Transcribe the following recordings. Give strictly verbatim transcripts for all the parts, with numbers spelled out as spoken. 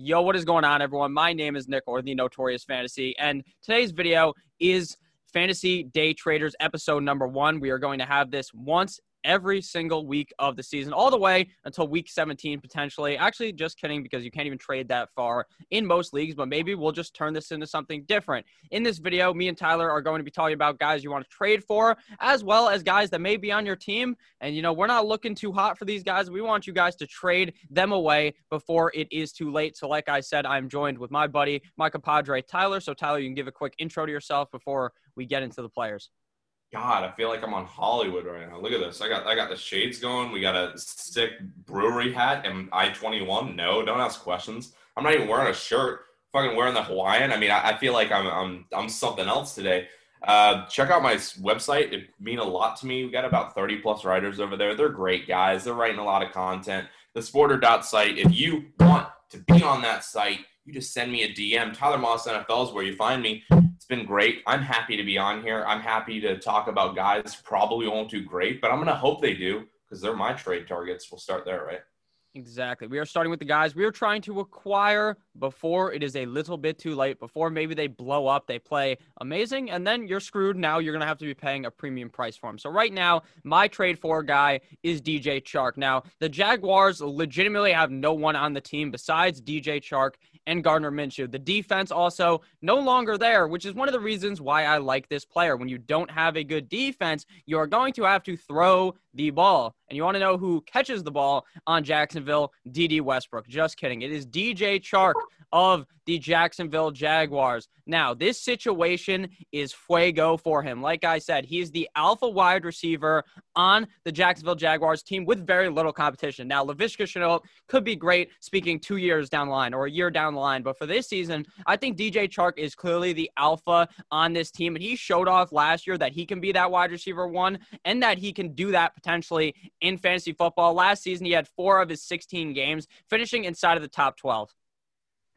Yo, what is going on, everyone? My name is Nick, or the Notorious Fantasy, and today's video is Fantasy Day Traders episode number one. We are going to have this once every single week of the season, all the way until week seventeen, potentially. Actually, just kidding, because you can't even trade that far in most leagues, but maybe we'll just turn this into something different. In this video, me and Tyler are going to be talking about guys you want to trade for, as well as guys that may be on your team. And, you know, we're not looking too hot for these guys. We want you guys to trade them away before it is too late. So, like I said, I'm joined with my buddy, my compadre, Tyler. So, Tyler, you can give a quick intro to yourself before we get into the players. God, I feel like I'm on Hollywood right now. Look at this. I got I got the shades going. We got a sick brewery hat and I twenty-one. No, don't ask questions. I'm not even wearing a shirt. Fucking wearing the Hawaiian. I mean, I, I feel like I'm I'm I'm something else today. Uh, check out my website. It means a lot to me. We got about thirty plus writers over there. They're great guys. They're writing a lot of content. The Sporter dot site. If you want to be on that site, you just send me a D M. Tyler Moss N F L is where you find me. It's been great. I'm happy to be on here. I'm happy to talk about guys probably won't do great, but I'm going to hope they do because they're my trade targets. We'll start there, right? Exactly. We are starting with the guys we are trying to acquire before it is a little bit too late, before maybe they blow up, they play amazing, and then you're screwed. Now you're going to have to be paying a premium price for them. So right now, my trade for guy is D J Chark. Now, the Jaguars legitimately have no one on the team besides D J Chark and Gardner Minshew. The defense also no longer there, which is one of the reasons why I like this player. When you don't have a good defense, you are going to have to throw the ball. And you want to know who catches the ball on Jacksonville? D D Westbrook. Just kidding. It is D J Chark of the Jacksonville Jaguars. Now, this situation is fuego for him. Like I said, he is the alpha wide receiver on the Jacksonville Jaguars team with very little competition. Now, Laviska Shenault could be great speaking two years down the line or a year down the line, but for this season, I think D J Chark is clearly the alpha on this team, and he showed off last year that he can be that wide receiver one and that he can do that potentially in fantasy football. Last season, he had four of his sixteen games, finishing inside of the top twelve.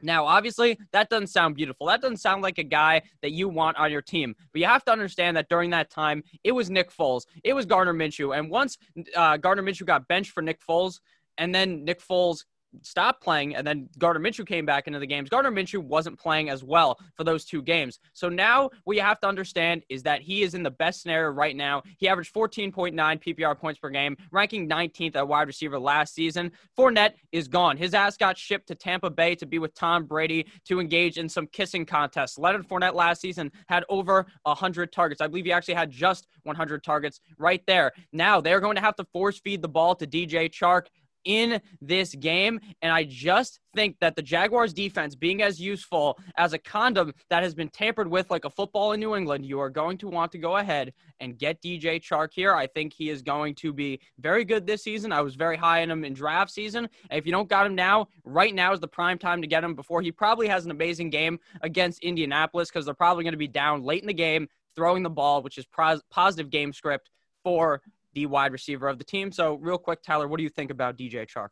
Now, obviously, that doesn't sound beautiful. That doesn't sound like a guy that you want on your team. But you have to understand that during that time, it was Nick Foles. It was Gardner Minshew. And once uh, Gardner Minshew got benched for Nick Foles, and then Nick Foles stopped playing, and then Gardner Minshew came back into the games, Gardner Minshew wasn't playing as well for those two games. So now what you have to understand is that he is in the best scenario right now. He averaged fourteen point nine P P R points per game, ranking nineteenth at wide receiver last season. Fournette is gone. His ass got shipped to Tampa Bay to be with Tom Brady to engage in some kissing contests. Leonard Fournette last season had over one hundred targets. I believe he actually had just one hundred targets right there. Now they're going to have to force feed the ball to D J Chark in this game, and I just think that the Jaguars defense being as useful as a condom that has been tampered with like a football in New England, you are going to want to go ahead and get D J Chark here. I think he is going to be very good this season. I was very high on him in draft season. And if you don't got him now, right now is the prime time to get him before he probably has an amazing game against Indianapolis because they're probably going to be down late in the game throwing the ball, which is pros- positive game script for the wide receiver of the team. So real quick, Tyler, what do you think about D J Chark?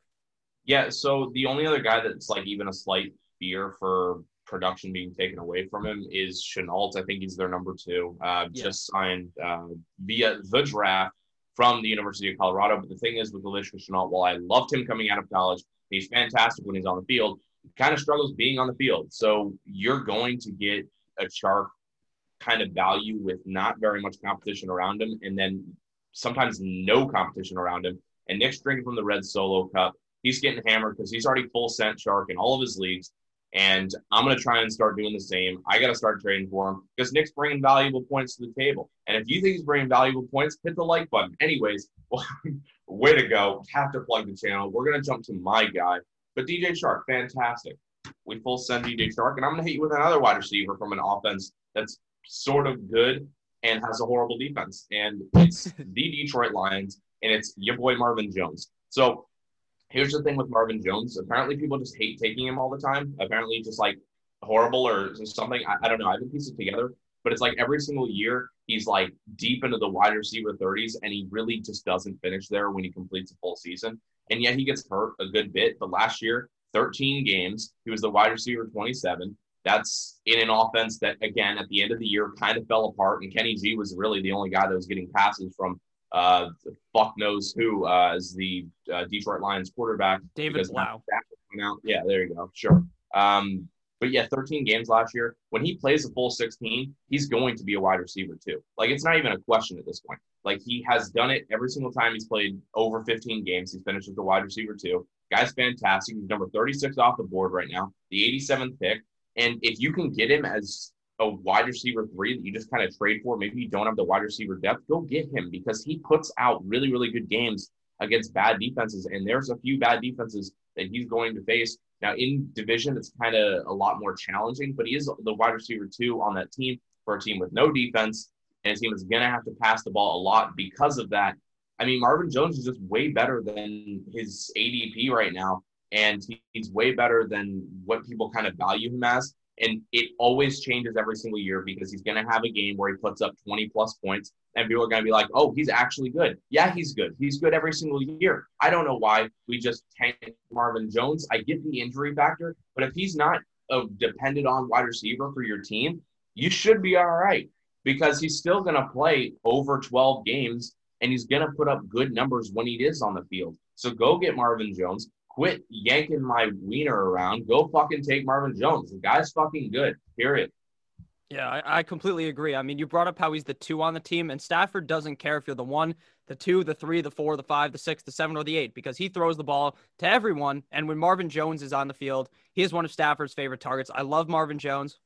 Yeah, so the only other guy that's like even a slight fear for production being taken away from him is Shenault. I think he's their number two. Uh, yeah. Just signed uh, via the draft from the University of Colorado. But the thing is with Laviska Shenault, while I loved him coming out of college, he's fantastic when he's on the field, he kind of struggles being on the field. So you're going to get a Chark kind of value with not very much competition around him, and then sometimes no competition around him. And Nick's drinking from the Red Solo Cup. He's getting hammered because he's already full scent Chark in all of his leagues. And I'm going to try and start doing the same. I got to start trading for him because Nick's bringing valuable points to the table. And if you think he's bringing valuable points, hit the like button. Anyways, well, way to go. Have to plug the channel. We're going to jump to my guy. But D J Chark, fantastic. We full send D J Chark. And I'm going to hit you with another wide receiver from an offense that's sort of good and has a horrible defense. And it's the Detroit Lions, and it's your boy Marvin Jones. So here's the thing with Marvin Jones. Apparently people just hate taking him all the time. Apparently just, like, horrible or something. I, I don't know. I haven't pieced it together. But it's like every single year he's, like, deep into the wide receiver thirties, and he really just doesn't finish there when he completes a full season. And yet he gets hurt a good bit. But last year, thirteen games, he was the wide receiver twenty-seven. That's in an offense that, again, at the end of the year kind of fell apart, and Kenny Z was really the only guy that was getting passes from uh, fuck knows who uh, as the uh, Detroit Lions quarterback. David Blau. Yeah, there you go. Sure. Um, but yeah, thirteen games last year. When he plays a full sixteen, he's going to be a wide receiver too. Like, it's not even a question at this point. Like, he has done it every single time he's played over fifteen games. He's finished as a wide receiver too. Guy's fantastic. He's number thirty-six off the board right now, the eighty-seventh pick. And if you can get him as a wide receiver three that you just kind of trade for, maybe you don't have the wide receiver depth, go get him, because he puts out really, really good games against bad defenses. And there's a few bad defenses that he's going to face. Now, in division, it's kind of a lot more challenging, but he is the wide receiver two on that team for a team with no defense, and a team is going to have to pass the ball a lot because of that. I mean, Marvin Jones is just way better than his A D P right now, and he's way better than what people kind of value him as. And it always changes every single year, because he's going to have a game where he puts up twenty-plus points, and people are going to be like, oh, he's actually good. Yeah, he's good. He's good every single year. I don't know why we just tanked Marvin Jones. I get the injury factor, but if he's not a dependent-on wide receiver for your team, you should be all right, because he's still going to play over twelve games, and he's going to put up good numbers when he is on the field. So go get Marvin Jones. Quit yanking my wiener around. Go fucking take Marvin Jones. The guy's fucking good, period. Yeah, I, I completely agree. I mean, you brought up how he's the two on the team, and Stafford doesn't care if you're the one, the two, the three, the four, the five, the six, the seven, or the eight, because he throws the ball to everyone. And when Marvin Jones is on the field, he is one of Stafford's favorite targets. I love Marvin Jones.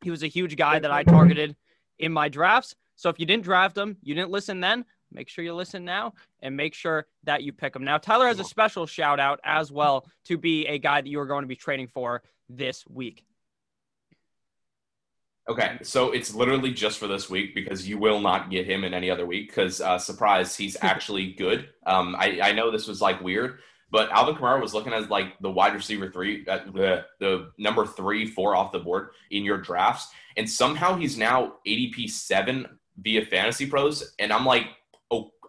He was a huge guy that I targeted in my drafts. So if you didn't draft him, you didn't listen then, make sure you listen now and make sure that you pick them. Now, Tyler has a special shout out as well to be a guy that you are going to be trading for this week. Okay, so it's literally just for this week, because you will not get him in any other week, because, uh, surprise, he's actually good. Um, I, I know this was, like, weird, but Alvin Kamara was looking as, like, the wide receiver three, uh, the, the number three, four off the board in your drafts, and somehow he's now A D P seven via Fantasy Pros, and I'm like,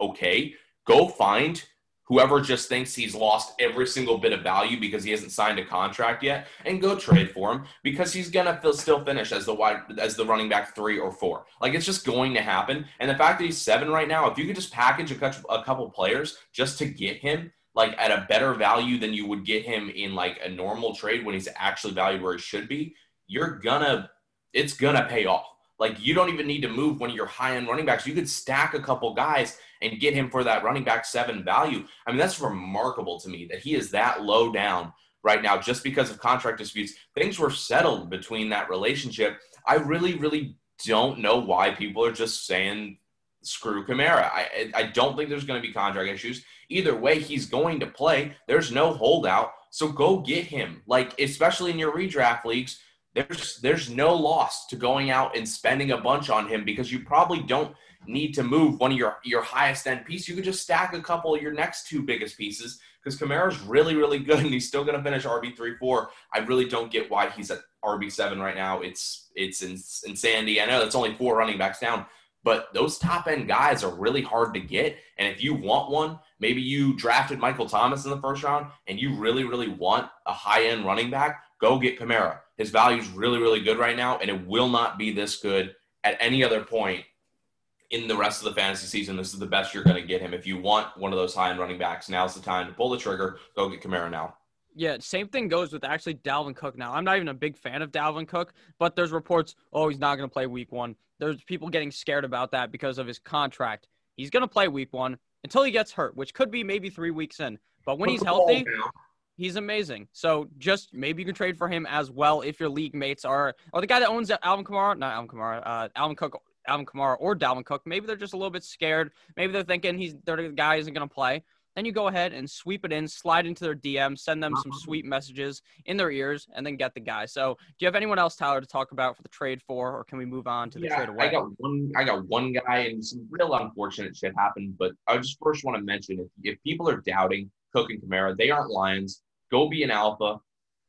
okay, go find whoever just thinks he's lost every single bit of value because he hasn't signed a contract yet, and go trade for him, because he's gonna feel, still finish as the wide, as the running back three or four. Like, it's just going to happen. And the fact that he's seven right now, if you could just package a couple players just to get him, like, at a better value than you would get him in, like, a normal trade when he's actually valued where he should be, you're gonna, it's gonna pay off. Like, you don't even need to move one of your high-end running backs. You could stack a couple guys and get him for that running back seven value. I mean, that's remarkable to me that he is that low down right now just because of contract disputes. Things were settled between that relationship. I really, really don't know why people are just saying screw Kamara. I, I don't think there's going to be contract issues. Either way, he's going to play. There's no holdout. So go get him, like, especially in your redraft leagues. There's there's no loss to going out and spending a bunch on him, because you probably don't need to move one of your, your highest end pieces. You could just stack a couple of your next two biggest pieces, because Kamara's really, really good, and he's still going to finish R B three four. I really don't get why he's at R B seven right now. It's it's insanity. I know that's only four running backs down, but those top end guys are really hard to get. And if you want one, maybe you drafted Michael Thomas in the first round and you really, really want a high end running back, go get Kamara. His value is really, really good right now, and it will not be this good at any other point in the rest of the fantasy season. This is the best you're going to get him. If you want one of those high-end running backs, now's the time to pull the trigger. Go get Kamara now. Yeah, same thing goes with actually Dalvin Cook now. I'm not even a big fan of Dalvin Cook, but there's reports, oh, he's not going to play week one. There's people getting scared about that because of his contract. He's going to play week one until he gets hurt, which could be maybe three weeks in. But when he's healthy – he's amazing. So just maybe you can trade for him as well if your league mates are – or the guy that owns Alvin Kamara – not Alvin Kamara, uh, Alvin Cook, Alvin Kamara or Dalvin Cook. Maybe they're just a little bit scared. Maybe they're thinking he's the guy isn't going to play. Then you go ahead and sweep it in, slide into their D M, send them some sweet messages in their ears, and then get the guy. So do you have anyone else, Tyler, to talk about for the trade for, or can we move on to the yeah, trade away? I got one, I got one guy, and some real unfortunate shit happened, but I just first want to mention if, if people are doubting Cook and Kamara, they aren't lions. Go be an alpha.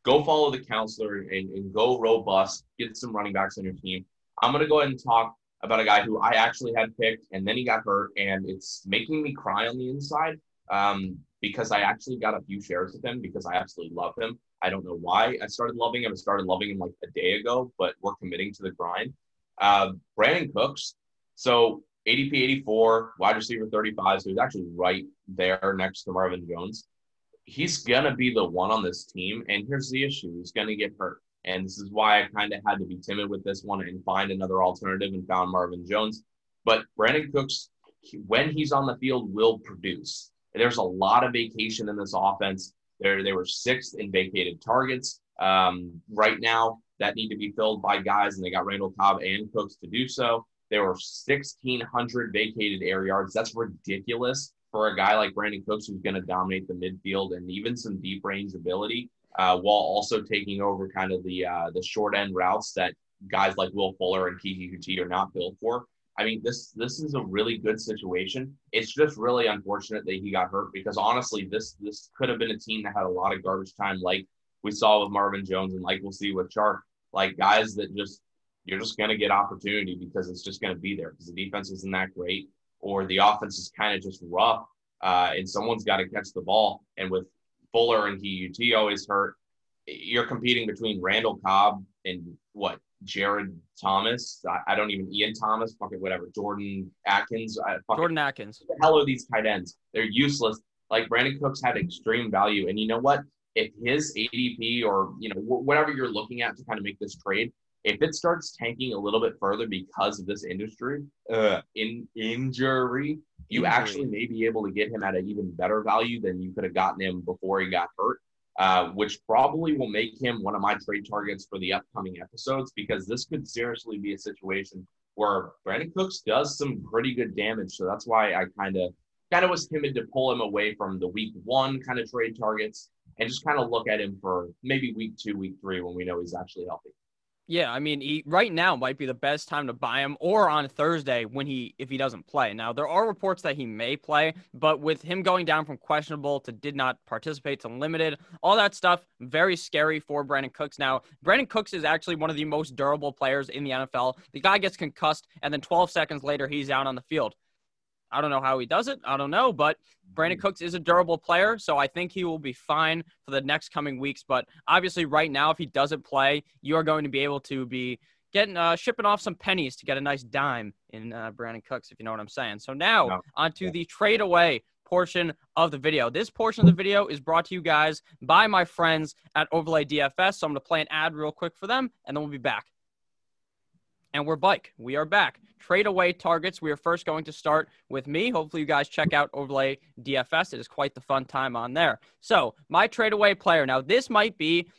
Go follow the counselor and, and go robust. Get some running backs on your team. I'm going to go ahead and talk about a guy who I actually had picked, and then he got hurt, and it's making me cry on the inside um, because I actually got a few shares of him because I absolutely love him. I don't know why I started loving him. I started loving him like a day ago, but we're committing to the grind. Uh, Brandon Cooks. So A D P eighty-four, wide receiver thirty-five, so he's actually right there next to Marvin Jones. he's going to be the one on this team. And here's the issue. He's going to get hurt. And this is why I kind of had to be timid with this one and find another alternative and found Marvin Jones. But Brandon Cooks, when he's on the field, will produce. There's a lot of vacation in this offense. There, they were sixth in vacated targets um, right now that need to be filled by guys, and they got Randall Cobb and Cooks to do so. There were sixteen hundred vacated air yards. That's ridiculous for a guy like Brandon Cooks, who's going to dominate the midfield and even some deep range ability, uh, while also taking over kind of the uh, the short end routes that guys like Will Fuller and Kiki Kuti are not built for. I mean, this this is a really good situation. It's just really unfortunate that he got hurt, because honestly, this this could have been a team that had a lot of garbage time, like we saw with Marvin Jones and like we'll see with Chark, like guys that just you're just going to get opportunity because it's just going to be there because the defense isn't that great or the offense is kind of just rough uh, and someone's got to catch the ball. And with Fuller and Kuti always hurt, you're competing between Randall Cobb and what? Jared Thomas, I, I don't even Ian Thomas, fucking whatever. Jordan Atkins, I, fucking, Jordan Atkins. What the hell are these tight ends? They're useless. Like Brandon Cooks had extreme value, and you know what? If his A D P or you know wh- whatever you're looking at to kind of make this trade, if it starts tanking a little bit further because of this industry uh, in injury, you injury. actually may be able to get him at an even better value than you could have gotten him before he got hurt. Uh, which probably will make him one of my trade targets for the upcoming episodes, because this could seriously be a situation where Brandon Cooks does some pretty good damage. So that's why I kind of kind of was timid to pull him away from the week one kind of trade targets and just kind of look at him for maybe week two, week three, when we know he's actually healthy. Yeah, I mean, he, right now might be the best time to buy him, or on Thursday when he if he doesn't play. Now, there are reports that he may play, but with him going down from questionable to did not participate to limited, all that stuff, very scary for Brandon Cooks. Now, Brandon Cooks is actually one of the most durable players in the N F L. The guy gets concussed, and then twelve seconds later, he's out on the field. I don't know how he does it. I don't know, but Brandon Cooks is a durable player, so I think he will be fine for the next coming weeks. But obviously right now, if he doesn't play, you are going to be able to be getting uh, shipping off some pennies to get a nice dime in uh, Brandon Cooks, if you know what I'm saying. So now no. onto yeah. the trade away portion of the video. This portion of the video is brought to you guys by my friends at Overlay D F S. So I'm going to play an ad real quick for them, and then we'll be back. And we're back. We are back. Trade away targets. We are first going to start with me. Hopefully, you guys check out Overlay D F S. It is quite the fun time on there. So, my trade away player. Now, this might be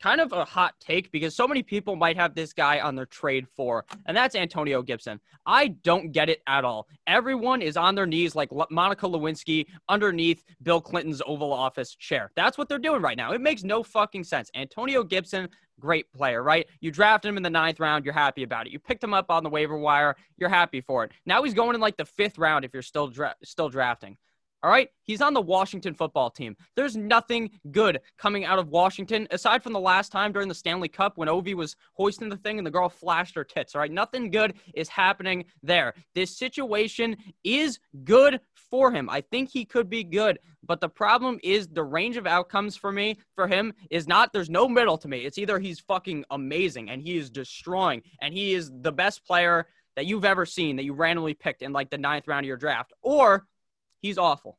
kind of a hot take because so many people might have this guy on their trade for, and that's Antonio Gibson. I don't get it at all. Everyone is on their knees like Monica Lewinsky underneath Bill Clinton's Oval Office chair. That's what they're doing right now. It makes no fucking sense. Antonio Gibson, great player, right? You draft him in the ninth round. You're happy about it. You picked him up on the waiver wire. You're happy for it. Now he's going in like the fifth round if you're still dra- still drafting. All right, he's on the Washington football team. There's nothing good coming out of Washington, aside from the last time during the Stanley Cup when Ovi was hoisting the thing and the girl flashed her tits, all right? Nothing good is happening there. This situation is good for him. I think he could be good, but the problem is the range of outcomes for me, for him, is not, there's no middle to me. It's either he's fucking amazing and he is destroying and he is the best player that you've ever seen that you randomly picked in like the ninth round of your draft, or he's awful.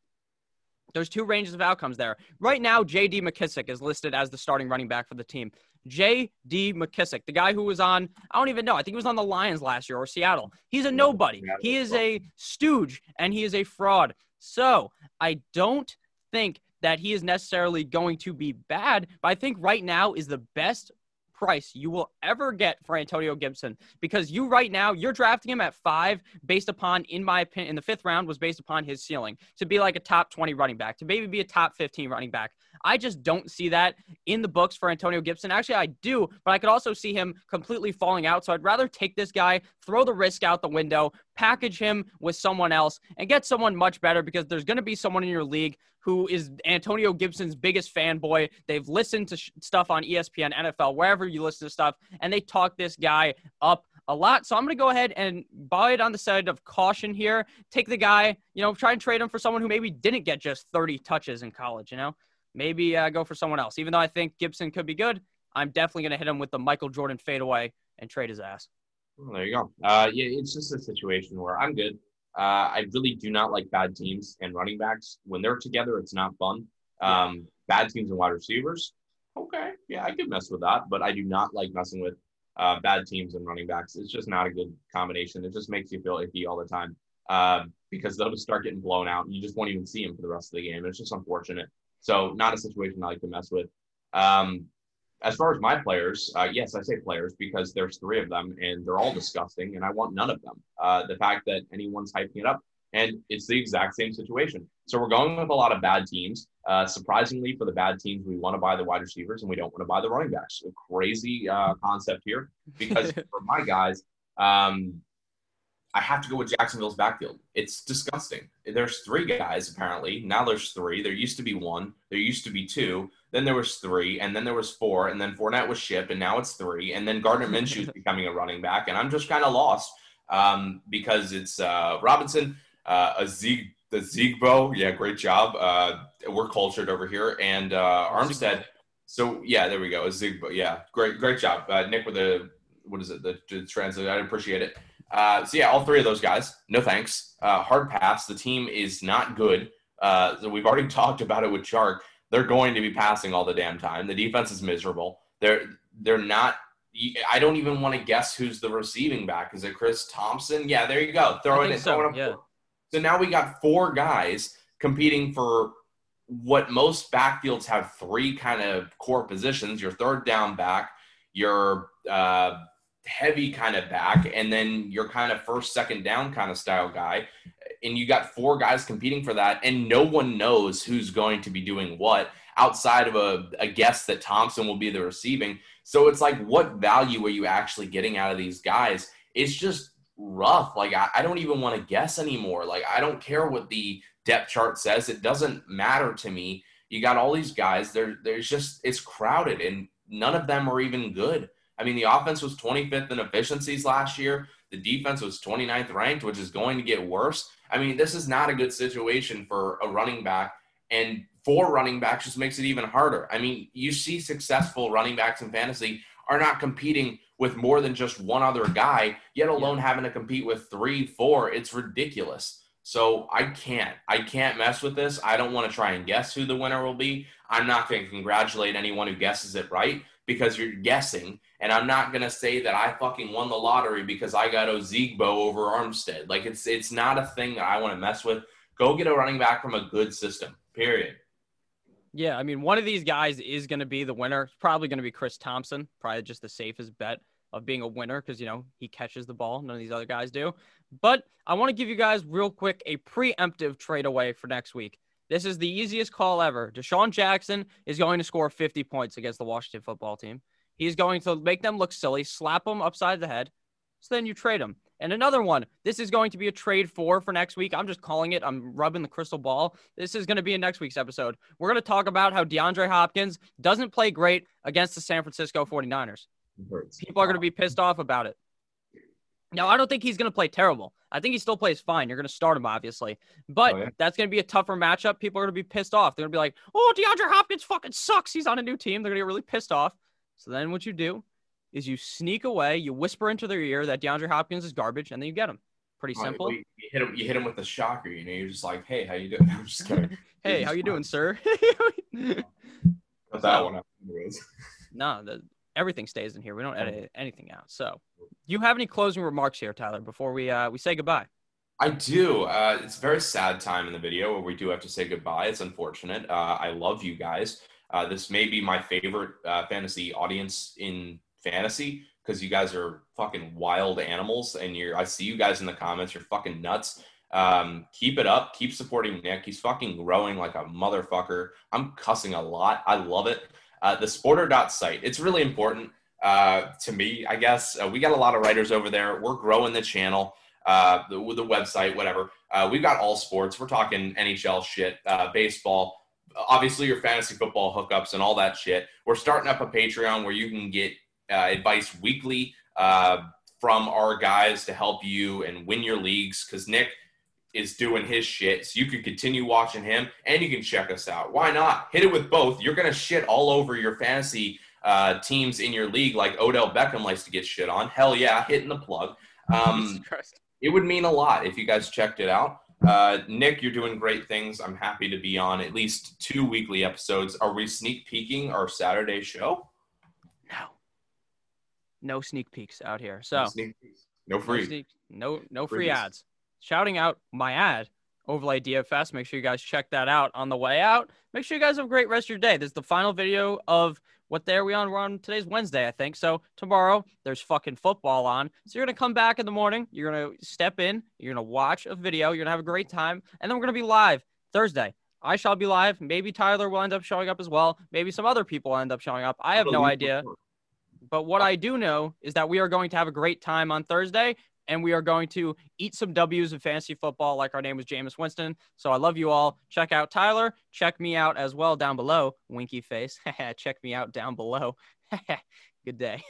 There's two ranges of outcomes there. Right now, J D McKissick is listed as the starting running back for the team. J D McKissick, the guy who was on, I don't even know, I think he was on the Lions last year or Seattle. He's a nobody. He is a stooge, and he is a fraud. So I don't think that he is necessarily going to be bad, but I think right now is the best price you will ever get for Antonio Gibson, because you right now, you're drafting him at five based upon, in my opinion, in the fifth round was based upon his ceiling to be like a top twenty running back, to maybe be a top fifteen running back. I just don't see that in the books for Antonio Gibson. Actually, I do, but I could also see him completely falling out. So I'd rather take this guy, throw the risk out the window, package him with someone else, and get someone much better, because there's going to be someone in your league who is Antonio Gibson's biggest fanboy. They've listened to sh- stuff on E S P N, N F L, wherever you listen to stuff, and they talk this guy up a lot. So I'm going to go ahead and buy it on the side of caution here. Take the guy, you know, try and trade him for someone who maybe didn't get just thirty touches in college, you know? Maybe uh, go for someone else. Even though I think Gibson could be good, I'm definitely going to hit him with the Michael Jordan fadeaway and trade his ass. Well, there you go. Uh, yeah, it's just a situation where I'm good. Uh, I really do not like bad teams and running backs. When they're together, it's not fun. Um, bad teams and wide receivers. Okay, yeah, I could mess with that, but I do not like messing with uh, bad teams and running backs. It's just not a good combination. It just makes you feel icky all the time uh, because they'll just start getting blown out. And you just won't even see them for the rest of the game. It's just unfortunate. So not a situation I like to mess with. Um, as far as my players, uh, yes, I say players because there's three of them and they're all disgusting and I want none of them. Uh, the fact that anyone's hyping it up, and it's the exact same situation. So we're going with a lot of bad teams. Uh, surprisingly, for the bad teams, we want to buy the wide receivers and we don't want to buy the running backs. A crazy uh, concept here because for my guys, um, I have to go with Jacksonville's backfield. It's disgusting. There's three guys, apparently. Now there's three. There used to be one. There used to be two. Then there was three, and then there was four, and then Fournette was shipped, and now it's three, and then Gardner Minshew is becoming a running back, and I'm just kind of lost um, because it's uh, Robinson – Uh, a Zig, the Ozigbo, yeah, great job. Uh, we're cultured over here, and uh, Armstead. So yeah, there we go. Ozigbo, yeah, great, great job, uh, Nick. With the what is it? The, the translate. I appreciate it. Uh, so yeah, all three of those guys. No thanks. Uh, hard pass. The team is not good. Uh, so we've already talked about it with Chark. They're going to be passing all the damn time. The defense is miserable. They're they're not. I don't even want to guess who's the receiving back. Is it Chris Thompson? Yeah, there you go. Throwing it. So, throwing yeah. So now we got four guys competing for what most backfields have three kind of core positions, your third down back, your uh, heavy kind of back, and then your kind of first, second down kind of style guy. And you got four guys competing for that, and no one knows who's going to be doing what outside of a, a guess that Thompson will be the receiving. So it's like, what value are you actually getting out of these guys? It's just rough. Like, I, I don't even want to guess anymore. Like, I don't care what the depth chart says. It doesn't matter to me. You got all these guys. There, there's just, it's crowded, and none of them are even good. I mean, the offense was twenty-fifth in efficiencies last year. The defense was twenty-ninth ranked, which is going to get worse. I mean, this is not a good situation for a running back, and four running backs just makes it even harder. I mean, you see successful running backs in fantasy are not competing with more than just one other guy, yet alone yeah. having to compete with three, four. It's ridiculous. So I can't. I can't mess with this. I don't want to try and guess who the winner will be. I'm not going to congratulate anyone who guesses it right because you're guessing, and I'm not going to say that I fucking won the lottery because I got Ozigbo over Armstead. Like, it's it's not a thing that I want to mess with. Go get a running back from a good system, period. Yeah, I mean, one of these guys is going to be the winner. It's probably going to be Chris Thompson, probably just the safest bet of being a winner because, you know, he catches the ball. None of these other guys do. But I want to give you guys real quick a preemptive trade away for next week. This is the easiest call ever. Deshaun Jackson is going to score fifty points against the Washington football team. He's going to make them look silly, slap them upside the head, so then you trade them. And another one, this is going to be a trade for for next week. I'm just calling it. I'm rubbing the crystal ball. This is going to be in next week's episode. We're going to talk about how DeAndre Hopkins doesn't play great against the San Francisco forty-niners. People are going to be pissed off about it. Now, I don't think he's going to play terrible. I think he still plays fine. You're going to start him, obviously. But oh, yeah. that's going to be a tougher matchup. People are going to be pissed off. They're going to be like, oh, DeAndre Hopkins fucking sucks. He's on a new team. They're going to get really pissed off. So then what you do is you sneak away, you whisper into their ear that DeAndre Hopkins is garbage, and then you get him. Pretty simple. Well, you, you, hit him, you hit him with a shocker, you know, you're just like, hey, how you doing? I'm just kidding. Hey, how you doing, sir? that so, one. no, the, everything stays in here. We don't edit anything out. So do you have any closing remarks here, Tyler, before we uh, we say goodbye? I do. Uh, it's a very sad time in the video where we do have to say goodbye. It's unfortunate. Uh, I love you guys. Uh, this may be my favorite uh, fantasy audience in fantasy because you guys are fucking wild animals, and you're I see you guys in the comments. You're fucking nuts. Um keep it up. Keep supporting Nick. He's fucking growing like a motherfucker. I'm cussing a lot. I love it. uh the sporter dot site, it's really important uh to me, I guess. Uh, we got a lot of writers over there. We're growing the channel, uh the, the website, whatever. Uh we've got all sports. We're talking N H L shit, uh baseball, obviously your fantasy football hookups and all that shit. We're starting up a Patreon where you can get Uh, advice weekly uh, from our guys to help you and win your leagues, because Nick is doing his shit, so you can continue watching him and you can check us out. Why not? Hit it with both. You're going to shit all over your fantasy uh, teams in your league like Odell Beckham likes to get shit on. Hell yeah, hitting the plug. Um, it would mean a lot if you guys checked it out. Uh, Nick, you're doing great things. I'm happy to be on at least two weekly episodes. Are we sneak peeking our Saturday show? No. No sneak peeks out here. So no, no free. No, sneak, no, no free Freebies. Ads. Shouting out my ad, Overlay D F S. Make sure you guys check that out on the way out. Make sure you guys have a great rest of your day. This is the final video of what day are we on? We're on today's Wednesday, I think. So tomorrow there's fucking football on. So you're going to come back in the morning. You're going to step in. You're going to watch a video. You're going to have a great time. And then we're going to be live Thursday. I shall be live. Maybe Tyler will end up showing up as well. Maybe some other people will end up showing up. I have no idea. But what I do know is that we are going to have a great time on Thursday. And we are going to eat some W's in fantasy football like our name was Jameis Winston. So I love you all. Check out Tyler. Check me out as well down below. Winky face. Check me out down below. Good day.